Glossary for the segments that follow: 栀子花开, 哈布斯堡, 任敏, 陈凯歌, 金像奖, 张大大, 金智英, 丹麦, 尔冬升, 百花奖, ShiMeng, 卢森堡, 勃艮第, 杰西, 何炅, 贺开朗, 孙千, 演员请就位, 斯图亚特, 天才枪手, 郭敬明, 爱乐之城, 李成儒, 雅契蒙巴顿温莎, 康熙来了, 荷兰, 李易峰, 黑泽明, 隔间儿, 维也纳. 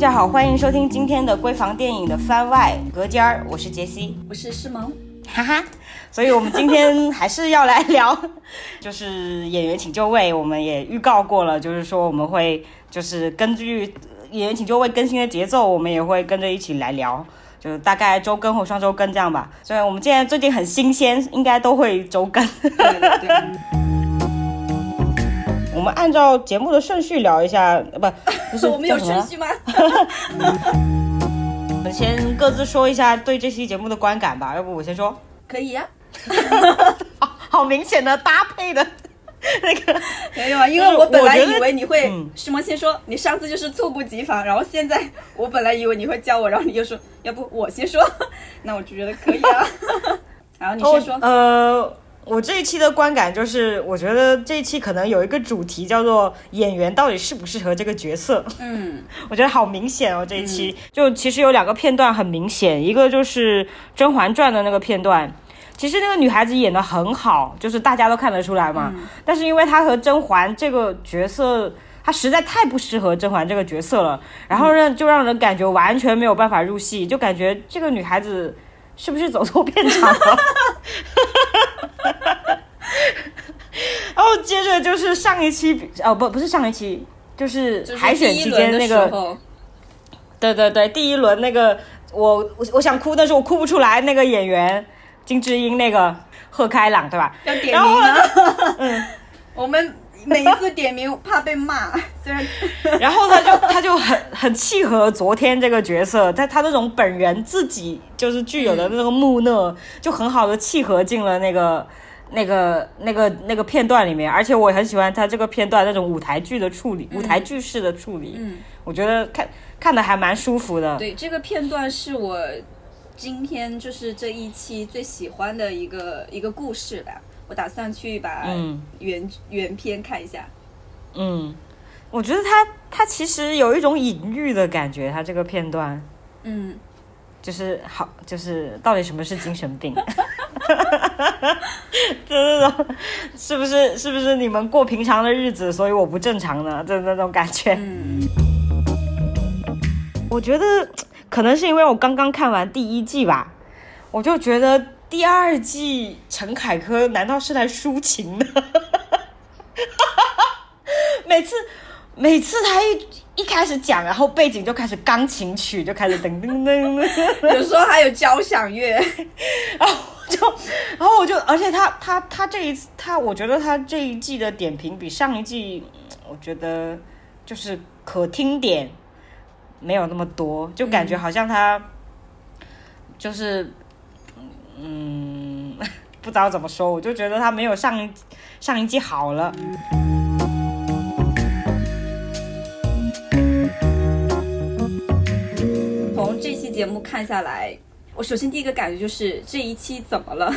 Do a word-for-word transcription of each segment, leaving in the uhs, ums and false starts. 家好，欢迎收听今天的闺房电影的番外隔间儿，我是杰西，我是诗萌，哈哈。所以我们今天还是要来聊，就是演员请就位，我们也预告过了，就是说我们会就是根据演员请就位更新的节奏，我们也会跟着一起来聊，就是大概周更或双周更这样吧。所以我们现在最近很新鲜，应该都会周更。对对对。我们按照节目的顺序聊一下，不，不是我们有顺序吗？我们先各自说一下对这期节目的观感吧，要不我先说。可以呀、啊，好，好明显的搭配的那个没有啊，因为我本来以为你会什么先说、嗯，你上次就是猝不及防，然后现在我本来以为你会叫我，然后你就说要不我先说，那我就觉得可以啊。然后你先说，哦、呃。我这一期的观感就是，我觉得这一期可能有一个主题叫做演员到底适不适合这个角色。嗯，我觉得好明显哦，这一期、嗯、就其实有两个片段很明显，一个就是《甄嬛传》的那个片段，其实那个女孩子演得很好，就是大家都看得出来嘛。嗯、但是因为她和甄嬛这个角色，她实在太不适合甄嬛这个角色了，然后让就让人感觉完全没有办法入戏，就感觉这个女孩子是不是走错片场了？然后接着就是上一期哦不不是上一期就是海选期间那个，对对对，第一轮那个我我我想哭但是我哭不出来那个演员金智英那个贺开朗对吧？要点名啊！嗯，我们每一次点名怕被骂，虽然然后他就他就很很契合昨天这个角色，他他那种本人自己就是具有的那个木讷，就很好的契合进了那个。那个那个那个片段里面，而且我很喜欢他这个片段那种舞台剧的处理、嗯、舞台剧式的处理、嗯、我觉得看看得还蛮舒服的。对，这个片段是我今天就是这一期最喜欢的一个一个故事吧，我打算去把原、嗯、原片看一下。嗯，我觉得他他其实有一种隐喻的感觉，他这个片段嗯就是好，就是到底什么是精神病？就是那种是不是是不是你们过平常的日子，所以我不正常呢？就是那种感觉。嗯，我觉得可能是因为我刚刚看完第一季吧，我就觉得第二季陈凯歌难道是来抒情的？每次每次他一。一开始讲，然后背景就开始钢琴曲，就开始噔噔噔，有时候还有交响乐，然后就，然后我就，而且他他他这一他，我觉得他这一季的点评比上一季，我觉得就是可听点没有那么多，就感觉好像他就是，嗯，不知道怎么说，我就觉得他没有上一上一季好了。这期节目看下来，我首先第一个感觉就是这一期怎么了，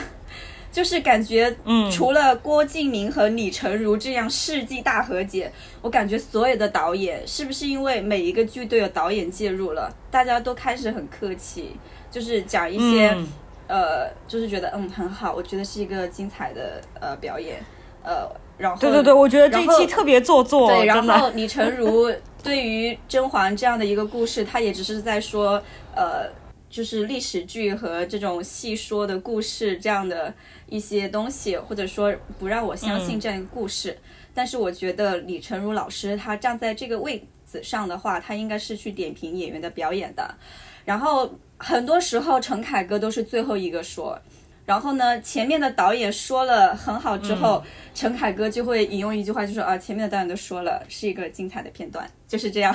就是感觉除了郭敬明和李成儒这样世纪大和解，我感觉所有的导演是不是因为每一个剧都有导演介入了，大家都开始很客气，就是讲一些、嗯、呃，就是觉得嗯很好，我觉得是一个精彩的呃表演呃，然后对对对，我觉得这一期特别做作。对，然后李成儒对于甄嬛这样的一个故事，他也只是在说，呃，就是历史剧和这种戏说的故事这样的一些东西，或者说不让我相信这样一个故事。嗯、但是我觉得李成儒老师他站在这个位子上的话，他应该是去点评演员的表演的。然后很多时候陈凯歌都是最后一个说。然后呢，前面的导演说了很好之后、嗯、陈凯歌就会引用一句话，就说啊，前面的导演都说了，是一个精彩的片段，就是这样。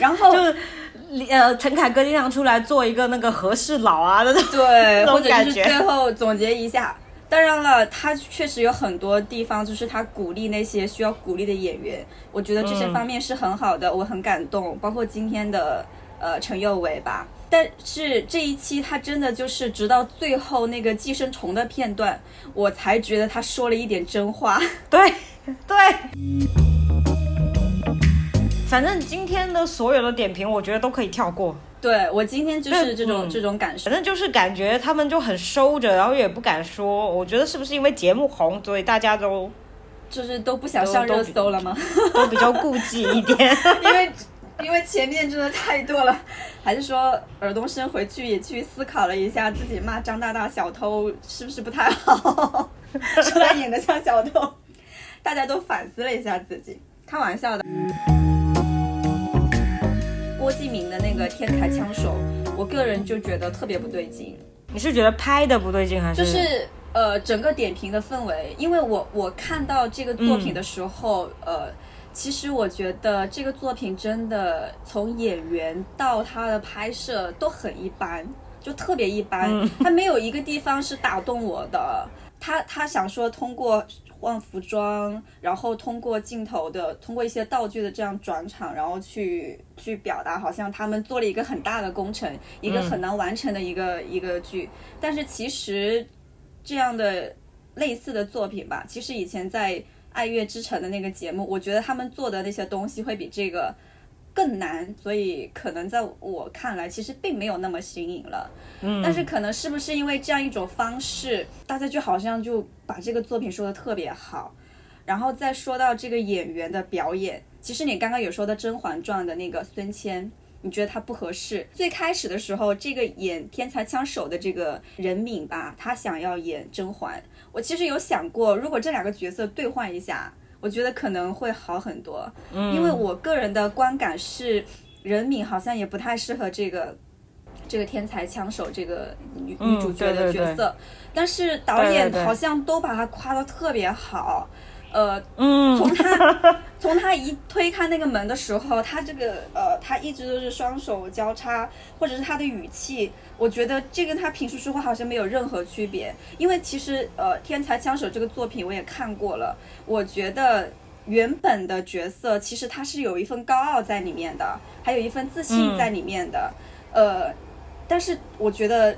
然后就是呃，陈凯歌经常出来做一个那个和事佬啊那种，对，或者就是最后总结一下。当然了，他确实有很多地方就是他鼓励那些需要鼓励的演员，我觉得这些方面是很好的、嗯、我很感动，包括今天的呃陈宥维吧。但是这一期他真的就是直到最后那个寄生虫的片段，我才觉得他说了一点真话。对对，反正今天的所有的点评我觉得都可以跳过。对，我今天就是这种、嗯、这种感受，反正就是感觉他们就很收着，然后也不敢说。我觉得是不是因为节目红，所以大家都就是都不想上热搜了吗？都比较顾忌一点。因为因为前面真的太多了。还是说尔冬升回去也去思考了一下，自己骂张大大小偷是不是不太好，说他演得像小偷，大家都反思了一下自己。开玩笑的。郭敬明的那个天才枪手，我个人就觉得特别不对劲。你是觉得拍的不对劲还是就是呃整个点评的氛围？因为我我看到这个作品的时候、嗯、呃其实我觉得这个作品真的从演员到他的拍摄都很一般，就特别一般、嗯、他没有一个地方是打动我的。他他想说通过换服装，然后通过镜头的，通过一些道具的这样转场，然后去去表达，好像他们做了一个很大的工程，一个很难完成的一个、嗯、一个剧。但是其实这样的类似的作品吧，其实以前在《爱乐之城》的那个节目，我觉得他们做的那些东西会比这个更难，所以可能在我看来其实并没有那么新颖了。嗯，但是可能是不是因为这样一种方式，大家就好像就把这个作品说的特别好。然后再说到这个演员的表演，其实你刚刚有说到《甄嬛传》的那个孙千，你觉得他不合适。最开始的时候，这个演天才枪手的这个任敏吧，他想要演甄嬛，我其实有想过如果这两个角色兑换一下，我觉得可能会好很多。因为我个人的观感是，任敏好像也不太适合这个这个天才枪手这个 女,、嗯、女主角的角色。对对对，但是导演好像都把她夸得特别好。呃，嗯，从他从他一推开那个门的时候，他这个呃，他一直都是双手交叉，或者是他的语气，我觉得这跟他平时说话好像没有任何区别。因为其实呃，《天才枪手》这个作品我也看过了，我觉得原本的角色其实他是有一份高傲在里面的，还有一份自信在里面的。嗯、呃，但是我觉得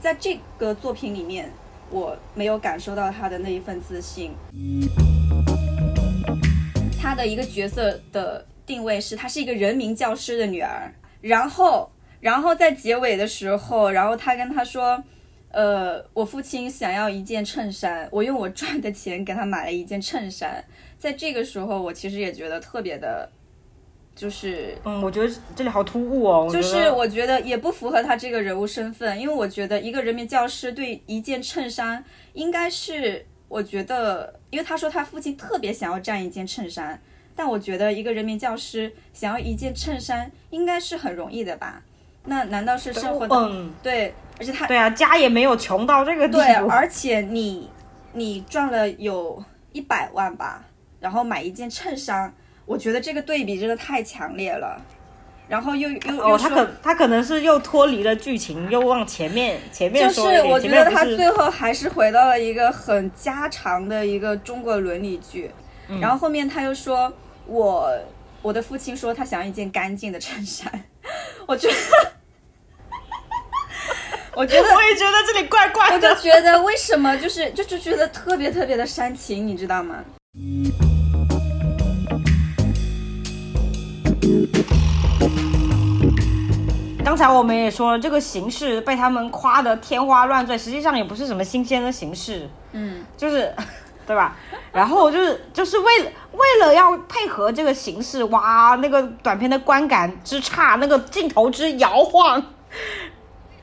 在这个作品里面，我没有感受到他的那一份自信。他的一个角色的定位是，她是一个人民教师的女儿。然后，然后在结尾的时候，然后他跟她说，呃，我父亲想要一件衬衫，我用我赚的钱给他买了一件衬衫。在这个时候，我其实也觉得特别的，就是，嗯，我觉得这里好突兀哦。就是我觉得也不符合他这个人物身份，因为我觉得一个人民教师对一件衬衫应该是。我觉得因为他说他父亲特别想要这样一件衬衫，但我觉得一个人民教师想要一件衬衫应该是很容易的吧。那难道是生活的、嗯、对，而且他对啊，家也没有穷到这个地步。对，而且你你赚了有一百万吧，然后买一件衬衫，我觉得这个对比真的太强烈了。然后又又、哦、又他可他可能是又脱离了剧情，又往前面前面说一点。就是我觉得他最后还是回到了一个很家常的一个中国伦理剧。嗯、然后后面他又说，我我的父亲说他想要一件干净的衬衫，我觉得，我觉得我也觉得这里怪怪的，我就觉得为什么就是就就觉得特别特别的煽情，你知道吗？刚才我们也说了，这个形式被他们夸得天花乱坠，实际上也不是什么新鲜的形式，嗯，就是对吧？然后就是就是为了为了要配合这个形式，哇，那个短片的观感之差，那个镜头之摇晃，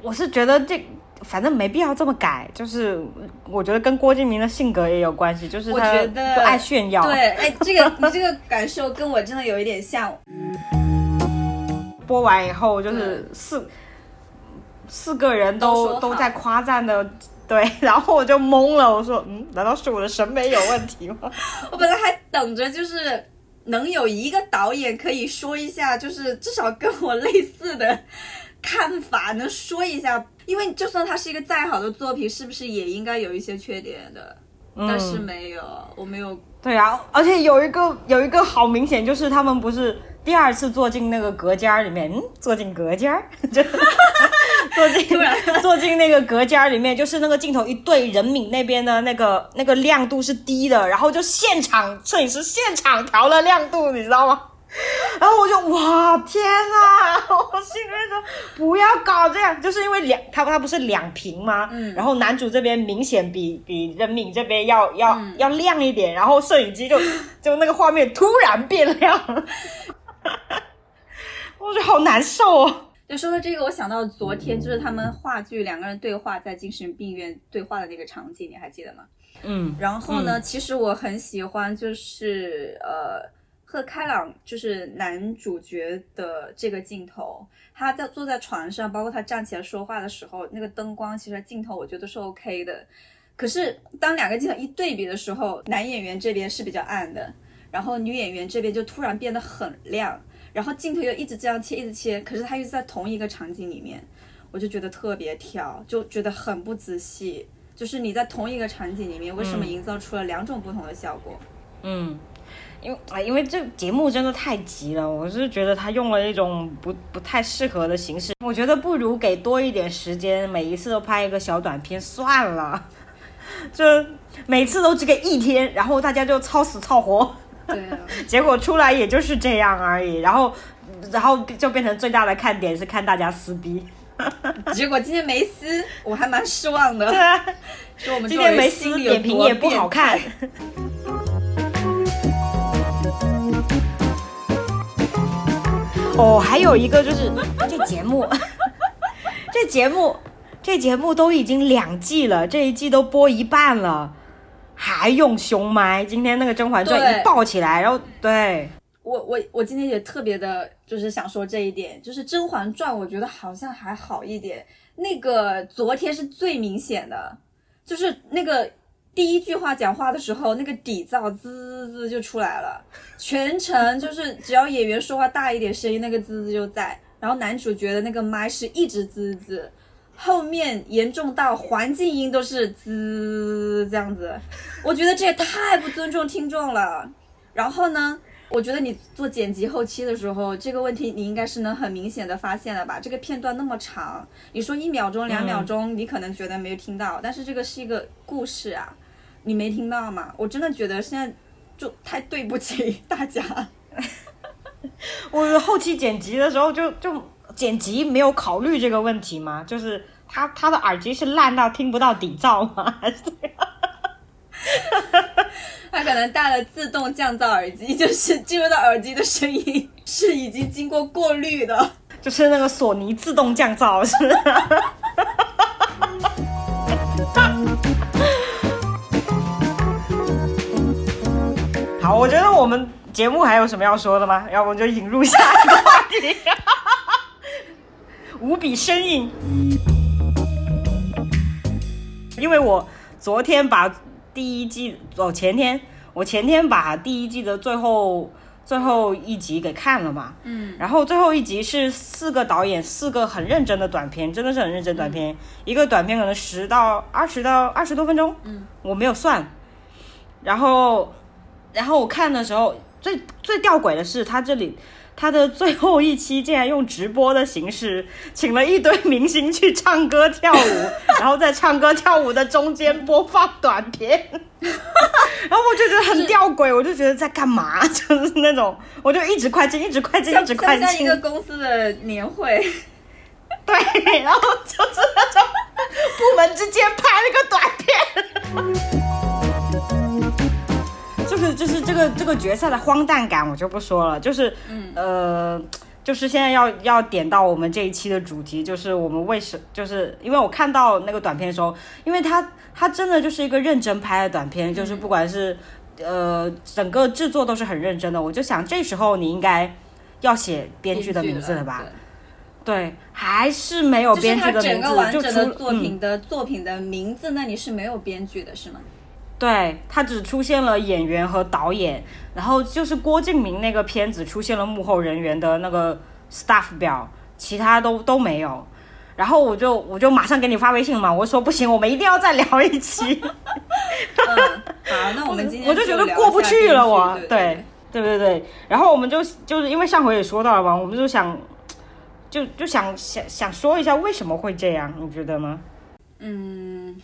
我是觉得这反正没必要这么改。就是我觉得跟郭敬明的性格也有关系，就是他不爱炫耀。对，哎，这个你这个感受跟我真的有一点像。播完以后就是四、嗯、四个人都 都, 都在夸赞的，对，然后我就懵了，我说嗯，难道是我的审美有问题吗？我本来还等着就是能有一个导演可以说一下，就是至少跟我类似的看法能说一下，因为就算它是一个再好的作品，是不是也应该有一些缺点的、嗯、但是没有，我没有。对啊，而且有一个有一个好明显，就是他们不是第二次坐进那个隔间里面，嗯，坐进隔间坐进坐进那个隔间里面，就是那个镜头一对，人民那边的那个那个亮度是低的，然后就现场摄影师现场调了亮度，你知道吗？然后我就哇天啊，我心里面说不要搞这样，就是因为两他他不是两屏吗？嗯，然后男主这边明显比比人民这边要要、嗯、要亮一点，然后摄影机就就那个画面突然变亮。我觉得好难受哦。就说到这个，我想到昨天就是他们话剧两个人对话在精神病院对话的那个场景，你还记得吗？嗯。然后呢，嗯、其实我很喜欢就是呃贺开朗就是男主角的这个镜头，他在坐在床上，包括他站起来说话的时候，那个灯光其实镜头我觉得是 OK 的。可是当两个镜头一对比的时候，男演员这边是比较暗的，然后女演员这边就突然变得很亮，然后镜头又一直这样切一直切，可是他又在同一个场景里面，我就觉得特别挑，就觉得很不仔细，就是你在同一个场景里面为什么营造出了两种不同的效果。嗯，因为啊，因为这节目真的太急了，我是觉得他用了一种不不太适合的形式，我觉得不如给多一点时间，每一次都拍一个小短片算了，就每次都只给一天，然后大家就操死操活。对啊，结果出来也就是这样而已，然后，然后就变成最大的看点是看大家撕逼。结果今天没撕，我还蛮失望的。对啊，说我们今天没撕，点评也不好看。哦，还有一个就是这节目，这节目，这节目都已经两季了，这一季都播一半了。还用熊麦，今天那个甄嬛传一爆起来，然后对我我我今天也特别的就是想说这一点，就是甄嬛传我觉得好像还好一点，那个昨天是最明显的，就是那个第一句话讲话的时候那个底噪滋滋就出来了，全程就是只要演员说话大一点声音那个滋滋就在，然后男主角的那个麦是一直滋滋，后面严重到环境音都是滋这样子，我觉得这也太不尊重听众了。然后呢，我觉得你做剪辑后期的时候，这个问题你应该是能很明显的发现了吧？这个片段那么长，你说一秒钟、两秒钟，你可能觉得没有听到，但是这个是一个故事啊，你没听到吗？我真的觉得现在就太对不起大家。我后期剪辑的时候就就。剪辑没有考虑这个问题吗？就是他他的耳机是烂到听不到底噪吗？还是这样？他可能戴了自动降噪耳机，就是进入到耳机的声音是已经经过过滤的，就是那个索尼自动降噪，是好，我觉得我们节目还有什么要说的吗？要不我们就引入下一个话题。无比生硬，因为我昨天把第一季哦前天我前天把第一季的最后最后一集给看了嘛，嗯，然后最后一集是四个导演四个很认真的短片，真的是很认真短片，嗯，一个短片可能十到二十到二十多分钟，嗯，我没有算，然后然后我看的时候最最吊诡的是他这里。他的最后一期竟然用直播的形式请了一堆明星去唱歌跳舞，然后在唱歌跳舞的中间播放短片，然后我就觉得很吊诡，我就觉得在干嘛，就是那种我就一直快进一直快进一直快进，像一个公司的年会，对，然后就是那种部门之间拍那个短片。就是就是这个这个决赛的荒诞感我就不说了，就是嗯呃就是现在要要点到我们这一期的主题，就是我们为什就是因为我看到那个短片的时候，因为它它真的就是一个认真拍的短片，就是不管是呃整个制作都是很认真的，我就想这时候你应该要写编剧的名字了吧。对，还是没有编剧的名字，就是它整个完整的作品的、嗯、作品的名字那里是没有编剧的是吗？对，他只出现了演员和导演，然后就是郭敬明那个片子出现了幕后人员的那个 staff 表，其他都都没有。然后我就我就马上给你发微信嘛，我说不行，我们一定要再聊一期。嗯，好，那我们今天我就觉得过不去了，我对对对对。然后我们就就是因为上回也说到了嘛，我们就想就就想想想说一下为什么会这样，你觉得吗？嗯。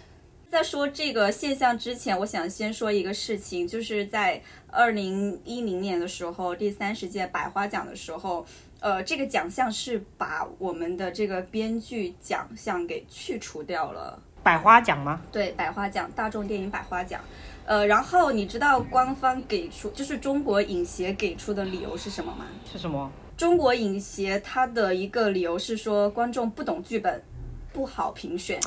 在说这个现象之前，我想先说一个事情，就是在二零一零年的时候，第三十届百花奖的时候，呃，这个奖项是把我们的这个编剧奖项给去除掉了。百花奖吗？对，百花奖，大众电影百花奖。呃，然后你知道官方给出，就是中国影协给出的理由是什么吗？是什么？中国影协它的一个理由是说观众不懂剧本，不好评选。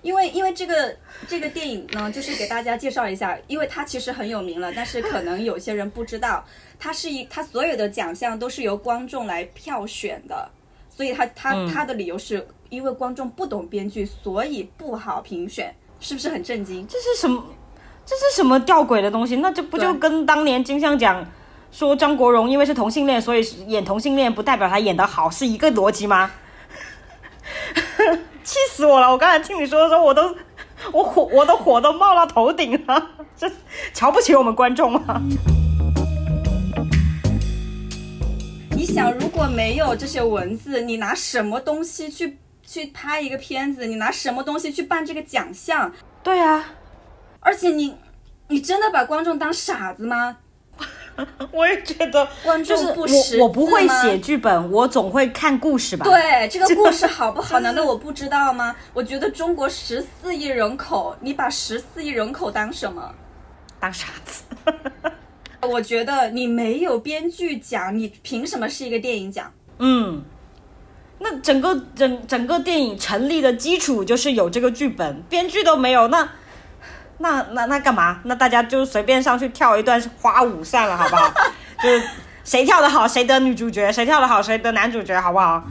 因为因为这个这个电影呢，就是给大家介绍一下，因为它其实很有名了，但是可能有些人不知道，它是一它所有的奖项都是由观众来票选的，所以它它它的理由是因为观众不懂编剧，所以不好评选，是不是很震惊？这是什么？这是什么吊诡的东西？那这不就跟当年金像奖说张国荣因为是同性恋，所以演同性恋不代表他演得好，是一个逻辑吗？气死我了！我刚才听你说的时候，我都我火我的火都冒到头顶了，这瞧不起我们观众吗？你想，如果没有这些文字，你拿什么东西去去拍一个片子？你拿什么东西去办这个奖项？对啊，而且你你真的把观众当傻子吗？我也觉得观众不识字吗？就是我我不会写剧本，我总会看故事吧。对，这个故事好不好？难道我不知道吗？我觉得中国十四亿人口，你把十四亿人口当什么？当傻子。我觉得你没有编剧奖，你凭什么是一个电影奖？嗯，那整个整整个电影成立的基础就是有这个剧本，编剧都没有，那。那那那干嘛？那大家就随便上去跳一段花舞算了，好不好？就是谁跳得好谁得女主角，谁跳得好谁得男主角，好不好？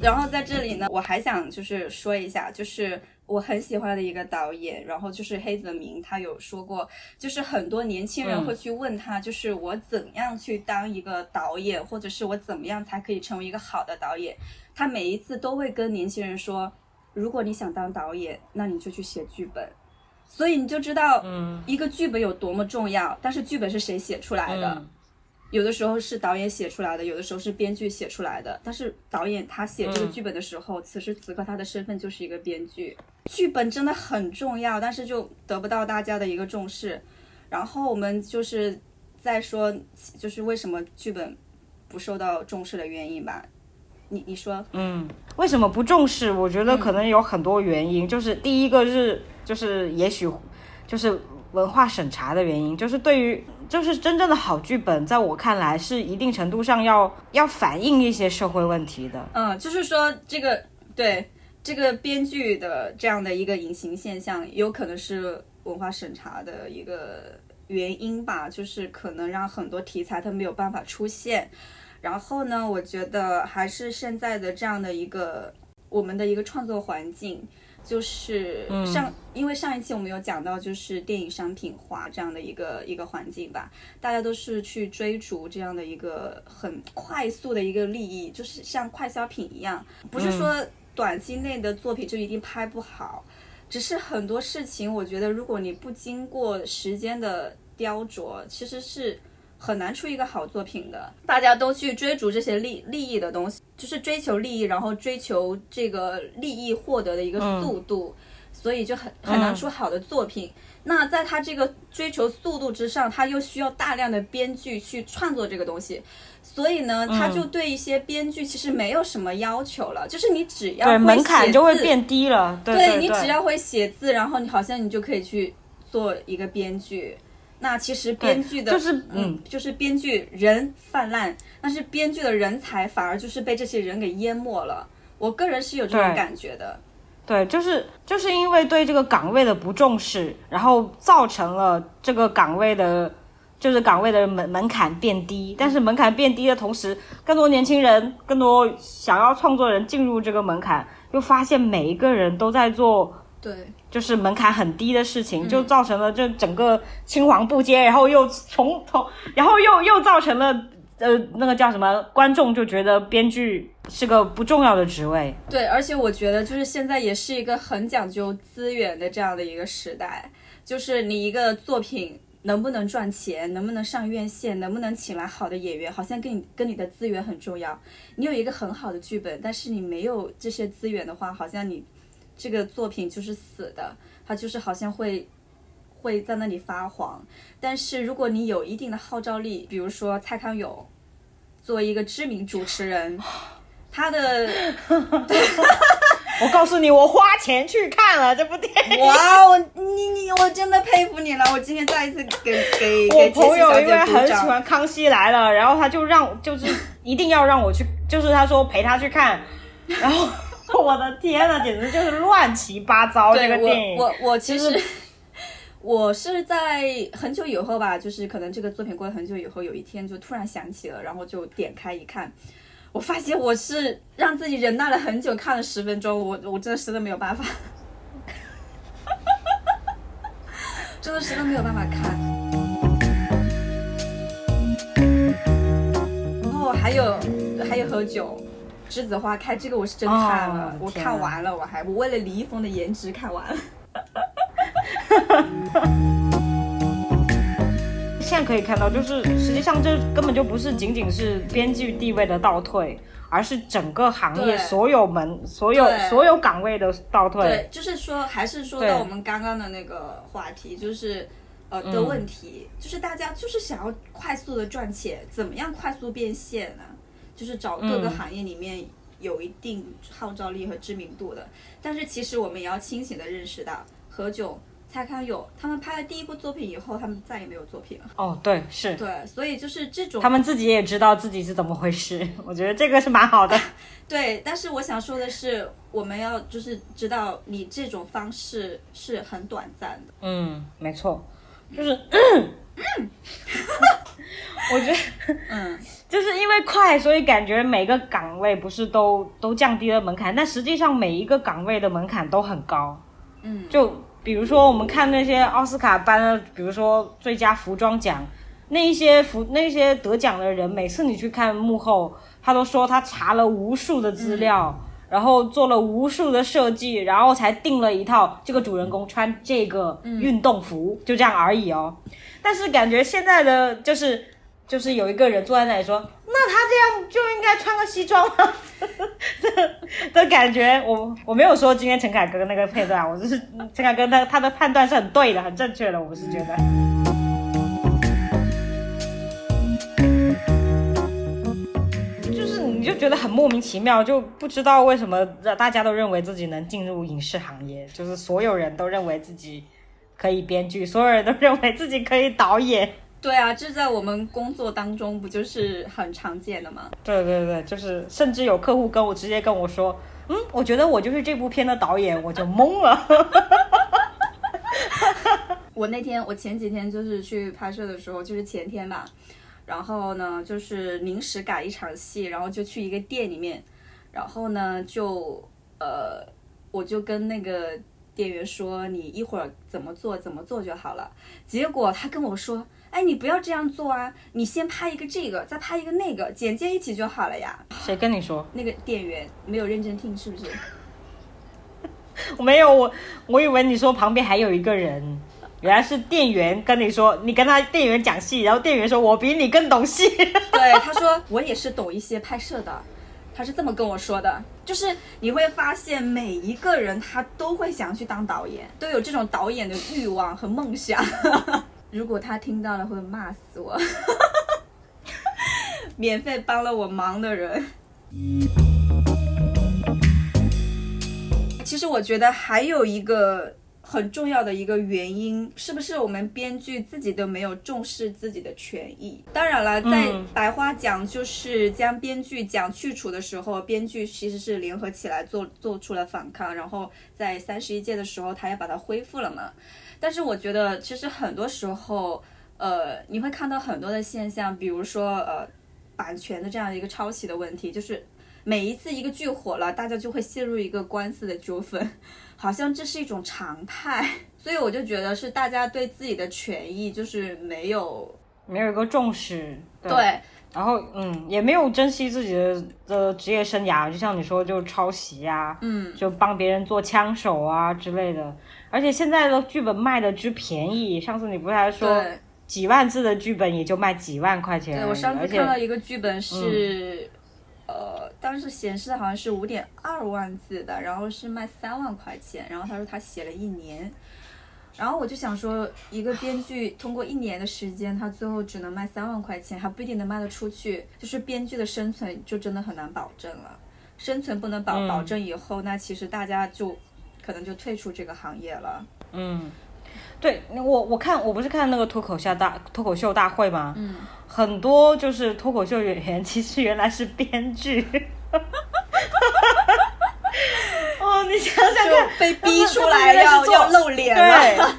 然后在这里呢，我还想就是说一下，就是我很喜欢的一个导演，然后就是黑泽明，他有说过，就是很多年轻人会去问他，就是我怎样去当一个导演，或者是我怎么样才可以成为一个好的导演？他每一次都会跟年轻人说。如果你想当导演，那你就去写剧本，所以你就知道一个剧本有多么重要、嗯、但是剧本是谁写出来的、嗯、有的时候是导演写出来的，有的时候是编剧写出来的，但是导演他写这个剧本的时候、嗯、此时此刻他的身份就是一个编剧。剧本真的很重要，但是就得不到大家的一个重视。然后我们就是再说就是为什么剧本不受到重视的原因吧。你你说，嗯，为什么不重视？我觉得可能有很多原因，嗯、就是第一个是，就是也许，就是文化审查的原因，就是对于，就是真正的好剧本，在我看来是一定程度上要要反映一些社会问题的。嗯，就是说这个对这个编剧的这样的一个隐形现象，有可能是文化审查的一个原因吧，就是可能让很多题材它没有办法出现。然后呢，我觉得还是现在的这样的一个我们的一个创作环境，就是上、嗯、因为上一期我们有讲到就是电影商品化这样的一个一个环境吧，大家都是去追逐这样的一个很快速的一个利益，就是像快消品一样，不是说短期内的作品就一定拍不好、嗯、只是很多事情我觉得如果你不经过时间的雕琢，其实是很难出一个好作品的。大家都去追逐这些利利益的东西，就是追求利益，然后追求这个利益获得的一个速度、嗯、所以就很很难出好的作品、嗯、那在他这个追求速度之上，他又需要大量的编剧去创作这个东西，所以呢他就对一些编剧其实没有什么要求了，就是你只要会写字，对，门槛就会变低了。 对, 对, 对, 对你只要会写字，然后你好像你就可以去做一个编剧。那其实编剧的就是嗯，就是编剧人泛滥，但是编剧的人才反而就是被这些人给淹没了。我个人是有这种感觉的。对，就是就是因为对这个岗位的不重视，然后造成了这个岗位的，就是岗位的门门槛变低。但是门槛变低的同时，更多年轻人，更多想要创作人进入这个门槛，又发现每一个人都在做。对，就是门槛很低的事情，就造成了这整个青黄不接、嗯、然后又从从然后又又造成了呃那个叫什么，观众就觉得编剧是个不重要的职位。对，而且我觉得就是现在也是一个很讲究资源的这样的一个时代，就是你一个作品能不能赚钱，能不能上院线，能不能请来好的演员，好像跟你跟你的资源很重要。你有一个很好的剧本，但是你没有这些资源的话，好像你这个作品就是死的，它就是好像会会在那里发黄。但是如果你有一定的号召力，比如说蔡康永作为一个知名主持人，他的我告诉你，我花钱去看了这部电影。哇，我你你我真的佩服你了！我今天再一次给给我朋友，因为很喜欢《康熙来了》，然后他就让就是一定要让我去，就是他说陪他去看，然后我的天呐，简直就是乱七八糟这个电影。我我我其实。就是我是在很久以后吧，就是可能这个作品过了很久以后，有一天就突然想起了，然后就点开一看，我发现我是让自己忍耐了很久，看了十分钟，我我真的实在没有办法，真的实在没有办法看。然后还有还有喝酒，《栀子花开》这个我是真看了，哦、我看完了，我还我为了李易峰的颜值看完了。现在可以看到，就是实际上这根本就不是仅仅是编剧地位的倒退，而是整个行业所有门所有所有岗位的倒退。对，就是说还是说到我们刚刚的那个话题，就是呃的问题、嗯、就是大家就是想要快速的赚钱，怎么样快速变现呢？就是找各个行业里面有一定号召力和知名度的、嗯、但是其实我们也要清醒的认识到，何炅、蔡康永他们拍了第一部作品以后，他们再也没有作品了。哦，对，是，对，所以就是这种他们自己也知道自己是怎么回事，我觉得这个是蛮好的。对，但是我想说的是，我们要就是知道你这种方式是很短暂的。嗯，没错，就是、嗯嗯、我觉得嗯，就是因为快，所以感觉每个岗位不是都都降低了门槛，但实际上每一个岗位的门槛都很高。嗯，就比如说我们看那些奥斯卡颁的，比如说最佳服装奖，那一些服那些得奖的人，每次你去看幕后，他都说他查了无数的资料、嗯、然后做了无数的设计，然后才定了一套这个主人公穿这个运动服、嗯、就这样而已哦。但是感觉现在的就是就是有一个人坐在那里说，那他这样就应该穿个西装吗？的感觉。我我没有说今天陈凯歌那个配段，我就是陈凯歌他他的判断是很对的，很正确的，我是觉得。就是你就觉得很莫名其妙，就不知道为什么大家都认为自己能进入影视行业，就是所有人都认为自己可以编剧，所有人都认为自己可以导演。对啊，这在我们工作当中不就是很常见的吗？对对对，就是甚至有客户跟我直接跟我说，嗯，我觉得我就是这部片的导演，我就懵了。我那天我前几天就是去拍摄的时候，就是前天吧，然后呢就是临时改一场戏，然后就去一个店里面，然后呢就呃我就跟那个店员说，你一会儿怎么做怎么做就好了。结果他跟我说，哎，你不要这样做啊！你先拍一个这个，再拍一个那个，剪接一起就好了呀。谁跟你说？那个店员没有认真听，是不是？我没有，我我以为你说旁边还有一个人，原来是店员跟你说，你跟他店员讲戏，然后店员说我比你更懂戏。对，他说我也是懂一些拍摄的，他是这么跟我说的。就是你会发现每一个人他都会想去当导演，都有这种导演的欲望和梦想。如果他听到了会骂死我。免费帮了我忙的人。其实我觉得还有一个很重要的一个原因，是不是我们编剧自己都没有重视自己的权益？当然了，在百花奖就是将编剧奖去除的时候，编剧其实是联合起来做做出了反抗，然后在三十一届的时候他也把它恢复了嘛。但是我觉得其实很多时候呃，你会看到很多的现象，比如说呃，版权的这样一个抄袭的问题，就是每一次一个剧火了，大家就会陷入一个官司的纠纷，好像这是一种常态。所以我就觉得是大家对自己的权益就是没有没有一个重视。 对, 对然后嗯，也没有珍惜自己的的职业生涯，就像你说，就抄袭啊，嗯，就帮别人做枪手啊之类的。而且现在的剧本卖的之便宜，上次你不是还说几万字的剧本也就卖几万块钱？对，我上次看到一个剧本是、嗯、呃，当时显示好像是五点二万字的，然后是卖三万块钱，然后他说他写了一年。然后我就想说，一个编剧通过一年的时间，他最后只能卖三万块钱，还不一定能卖得出去，就是编剧的生存就真的很难保证了。生存不能保、嗯、保证以后，那其实大家就可能就退出这个行业了。嗯，对，我我看我不是看那个脱口秀大脱口秀大会吗？嗯，很多就是脱口秀演员其实原来是编剧。哦，你想想看，被逼出来要要露脸了。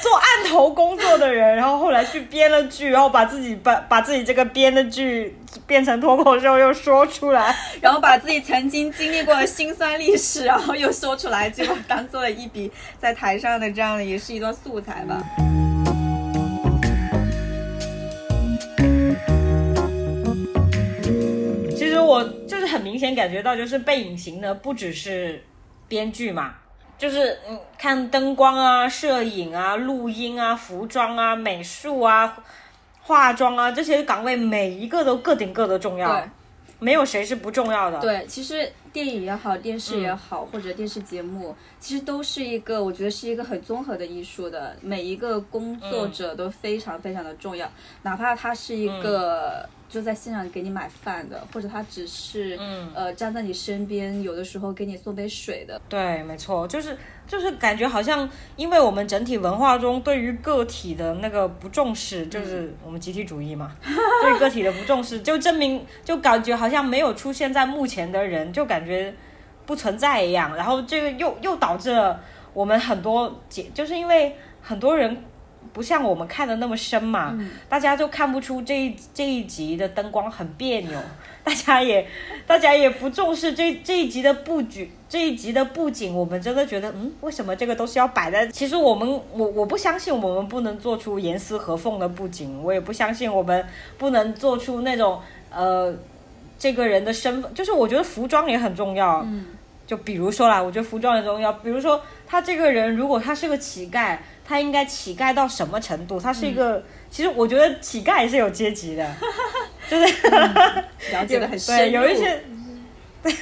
做案头工作的人，然后后来去编了剧，然后把自己把把自己这个编的剧变成脱口秀又说出来，然后把自己曾经经历过的辛酸历史，然后又说出来，结果当做了一笔在台上的这样的也是一段素材吧。其实我就是很明显感觉到，就是被隐形的不只是编剧嘛。就是嗯，看灯光啊、摄影啊、录音啊、服装啊、美术啊、化妆啊，这些岗位每一个都各顶各的重要，没有谁是不重要的。对，其实电影也好，电视也好、嗯、或者电视节目，其实都是一个，我觉得是一个很综合的艺术的，每一个工作者都非常非常的重要、嗯、哪怕他是一个、嗯就在现场给你买饭的，或者他只是、嗯、呃站在你身边，有的时候给你送杯水的。对，没错，就是就是感觉好像，因为我们整体文化中对于个体的那个不重视，就是我们集体主义嘛，嗯、对个体的不重视，就证明就感觉好像没有出现在目前的人，就感觉不存在一样。然后这个又又导致了我们很多解，就是因为很多人。不像我们看的那么深嘛、嗯、大家就看不出这这一集的灯光很别扭，大家也大家也不重视这这一集的布局，这一集的布景，我们真的觉得嗯，为什么这个都是要摆在，其实我们我我不相信我们不能做出严丝合缝的布景，我也不相信我们不能做出那种呃这个人的身份，就是我觉得服装也很重要、嗯、就比如说啦，我觉得服装很重要，比如说他这个人如果他是个乞丐，他应该乞丐到什么程度？他是一个、嗯、其实我觉得乞丐也是有阶级的，就是、嗯、了解的很深入，对，有一些 对,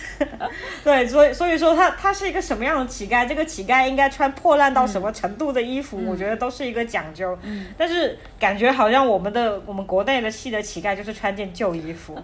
对所以所以说他他是一个什么样的乞丐，这个乞丐应该穿破烂到什么程度的衣服、嗯、我觉得都是一个讲究、嗯、但是感觉好像我们的我们国内的戏的乞丐就是穿件旧衣服。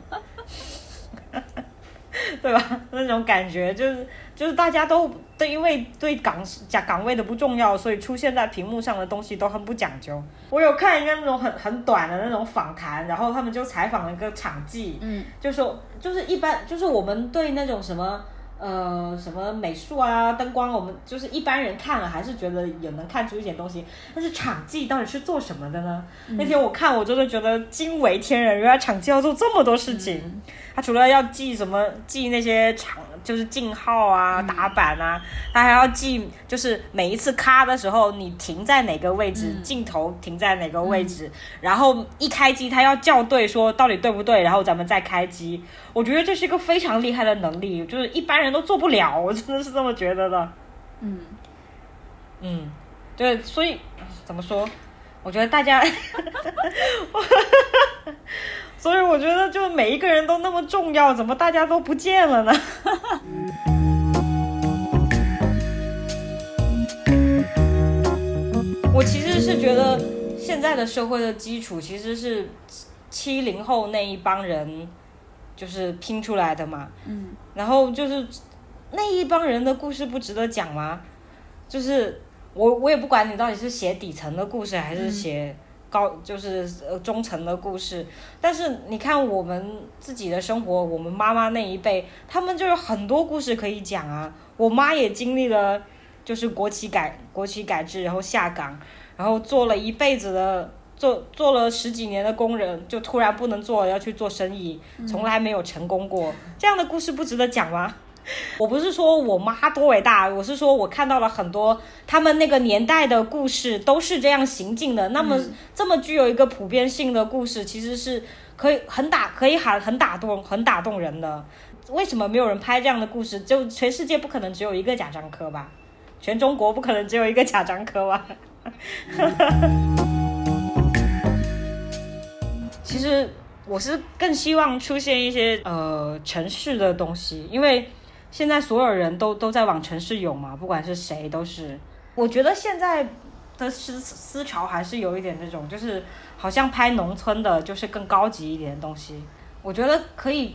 对吧，那种感觉就是就是大家都对，因为对岗岗位的不重要，所以出现在屏幕上的东西都很不讲究。我有看一个那种很很短的那种访谈，然后他们就采访了一个场记，嗯，就说就是一般就是我们对那种什么呃什么美术啊灯光，我们就是一般人看了还是觉得也能看出一点东西，但是场记到底是做什么的呢、嗯、那天我看我真的觉得惊为天人，原来场记要做这么多事情、嗯，他除了要记什么记那些场就是进号啊、嗯、打板啊，他还要记就是每一次咔的时候你停在哪个位置、嗯、镜头停在哪个位置、嗯、然后一开机他要校对说到底对不对，然后咱们再开机。我觉得这是一个非常厉害的能力，就是一般人都做不了，我真的是这么觉得的。嗯嗯，对，所以怎么说，我觉得大家所以我觉得就每一个人都那么重要，怎么大家都不见了呢？我其实是觉得现在的社会的基础其实是七零后那一帮人就是拼出来的嘛，嗯，然后就是那一帮人的故事不值得讲吗？就是我我也不管你到底是写底层的故事还是写、嗯高就是呃中层的故事，但是你看我们自己的生活，我们妈妈那一辈，他们就有很多故事可以讲啊。我妈也经历了，就是国企改国企改制，然后下岗，然后做了一辈子的做做了十几年的工人，就突然不能做，要去做生意，从来没有成功过，这样的故事不值得讲吗？我不是说我妈多伟大，我是说我看到了很多他们那个年代的故事都是这样行进的。那么、嗯、这么具有一个普遍性的故事，其实是可以很打可以喊很打动很打动人的。为什么没有人拍这样的故事？就全世界不可能只有一个贾樟柯吧，全中国不可能只有一个贾樟柯吧。其实我是更希望出现一些呃城市的东西，因为现在所有人都都在往城市涌嘛，不管是谁都是。我觉得现在的思思潮还是有一点这种，就是好像拍农村的，就是更高级一点的东西。我觉得可以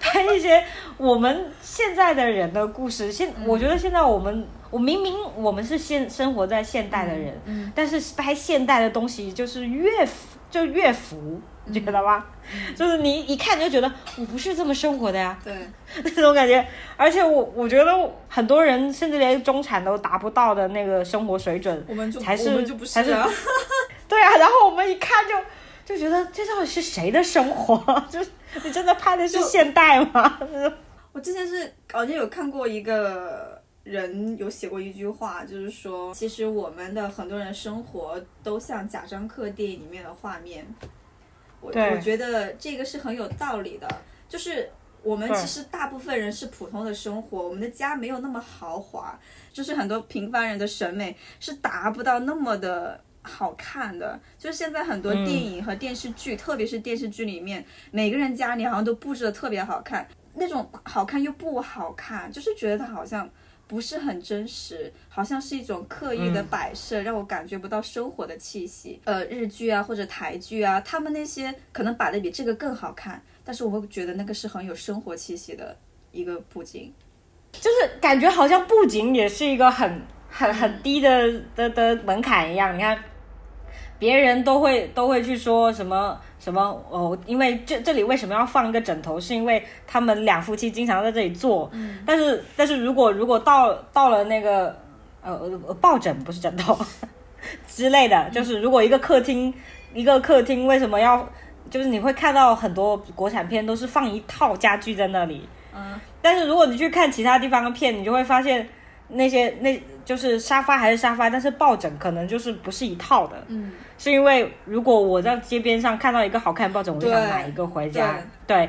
拍一些我们现在的人的故事。现我觉得现在我们我明明我们是现生活在现代的人、嗯嗯、但是拍现代的东西就是越就越浮，你觉得吗、嗯、就是你一看就觉得我不是这么生活的呀，对，那种感觉。而且我我觉得很多人甚至连中产都达不到的那个生活水准，我们就才是，我们就不是啊，是对啊。然后我们一看就就觉得这到底是谁的生活，就你真的拍的是现代吗？我之前是好像有看过一个人有写过一句话，就是说其实我们的很多人生活都像贾樟柯电影里面的画面。我我觉得这个是很有道理的，就是我们其实大部分人是普通的生活，我们的家没有那么豪华，就是很多平凡人的审美是达不到那么的好看的。就是现在很多电影和电视剧、嗯、特别是电视剧里面，每个人家里好像都布置的特别好看，那种好看又不好看，就是觉得它好像不是很真实，好像是一种刻意的摆设、嗯、让我感觉不到生活的气息。呃，日剧啊或者台剧啊，他们那些可能摆的比这个更好看，但是我会觉得那个是很有生活气息的一个布景，就是感觉好像布景也是一个很很很低的的的门槛一样。你看别人都会都会去说什么什么哦，因为这这里为什么要放一个枕头，是因为他们两夫妻经常在这里坐、嗯、但是但是如果如果到到了那个呃抱枕不是枕头之类的，就是如果一个客厅、嗯、一个客厅为什么要，就是你会看到很多国产片都是放一套家具在那里、嗯、但是如果你去看其他地方的片，你就会发现那些那就是沙发还是沙发，但是抱枕可能就是不是一套的。嗯，是因为如果我在街边上看到一个好看的抱枕，我就想买一个回家，对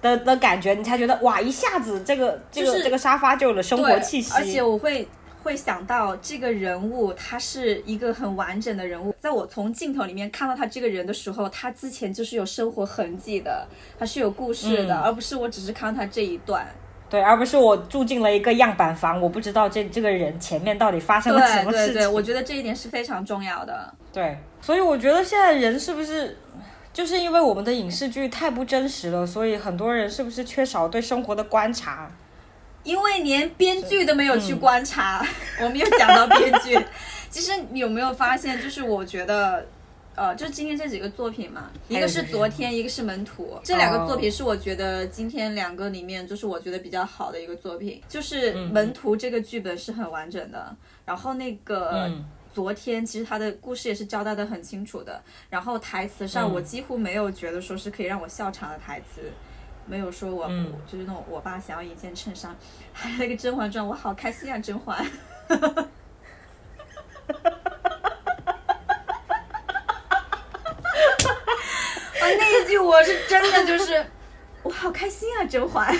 的, 的感觉，你才觉得哇，一下子这个、就是、这个这个沙发就有了生活气息。而且我会会想到这个人物，他是一个很完整的人物，在我从镜头里面看到他这个人的时候，他之前就是有生活痕迹的，他是有故事的、嗯、而不是我只是看到他这一段。对，而不是我住进了一个样板房，我不知道这这个人前面到底发生了什么事情。对对对，我觉得这一点是非常重要的。对，所以我觉得现在人是不是就是因为我们的影视剧太不真实了，所以很多人是不是缺少对生活的观察？因为连编剧都没有去观察、嗯、我们又讲到编剧其实你有没有发现，就是我觉得呃，就是今天这几个作品嘛，一个是昨天，一个是门徒，这两个作品是我觉得今天两个里面就是我觉得比较好的一个作品。就是门徒这个剧本是很完整的，然后那个、嗯、昨天其实他的故事也是交代的很清楚的，然后台词上我几乎没有觉得说是可以让我笑场的台词，没有说我、嗯、就是那种我爸想要一件衬衫，还有那个甄嬛传我好开心啊甄嬛那一句我是真的就是我好开心啊甄嬛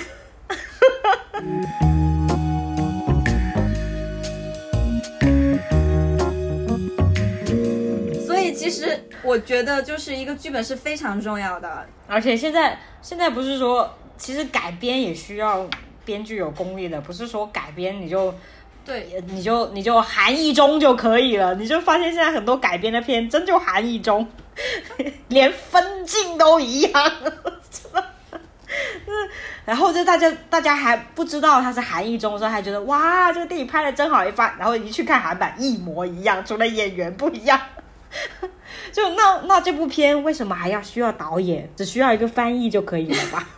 所以其实我觉得就是一个剧本是非常重要的。而且现在现在不是说其实改编也需要编剧有功力的，不是说改编你就对你就你就韩一中就可以了。你就发现现在很多改编的片真就韩一中连分镜都一样然后就大家大家还不知道他是韩一中的时候，还觉得哇这个电影拍的真好一番，然后一去看韩版一模一样，除了演员不一样就那那这部片为什么还要需要导演，只需要一个翻译就可以了吧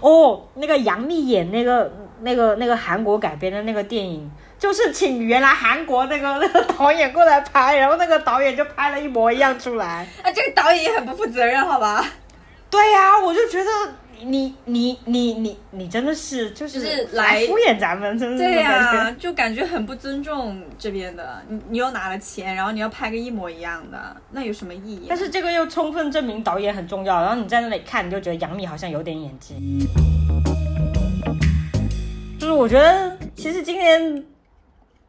哦，那个杨幂演那个那个那个韩国改编的那个电影，就是请原来韩国那个那个导演过来拍，然后那个导演就拍了一模一样出来。啊，这个导演也很不负责任，好吧？对呀、啊，我就觉得你你你你你真的是就是来敷衍咱们，真的对呀、啊，就感觉很不尊重这边的。你你又拿了钱，然后你要拍个一模一样的，那有什么意义、啊？但是这个又充分证明导演很重要。然后你在那里看，你就觉得杨幂好像有点演技。就是我觉得其实今年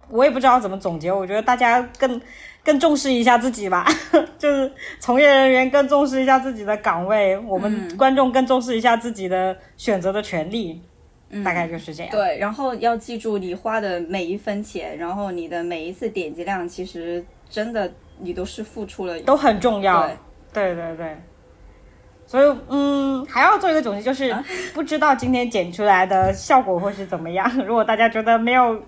我也不知道怎么总结，我觉得大家更更重视一下自己吧就是从业人员更重视一下自己的岗位，我们观众更重视一下自己的选择的权利、嗯、大概就是这样。对，然后要记住你花的每一分钱，然后你的每一次点击量，其实真的你都是付出了，都很重要。 对, 对对对所以嗯，还要做一个总结，就是不知道今天剪出来的效果会是怎么样。如果大家觉得没有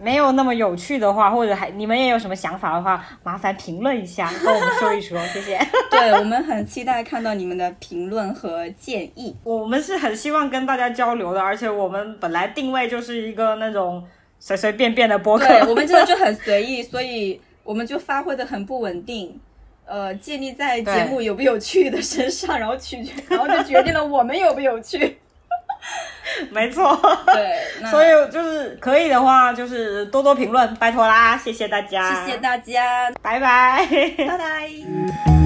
没有那么有趣的话，或者还你们也有什么想法的话，麻烦评论一下跟我们说一说，谢谢。对，我们很期待看到你们的评论和建议，我们是很希望跟大家交流的，而且我们本来定位就是一个那种随随便便的播客，对，我们真的就很随意，所以我们就发挥的很不稳定，呃，建立在节目有不有趣的身上，然后取决，然后就决定了我们有不有趣。没错，对，所以就是可以的话，就是多多评论，拜托啦，谢谢大家，谢谢大家，拜拜，拜拜。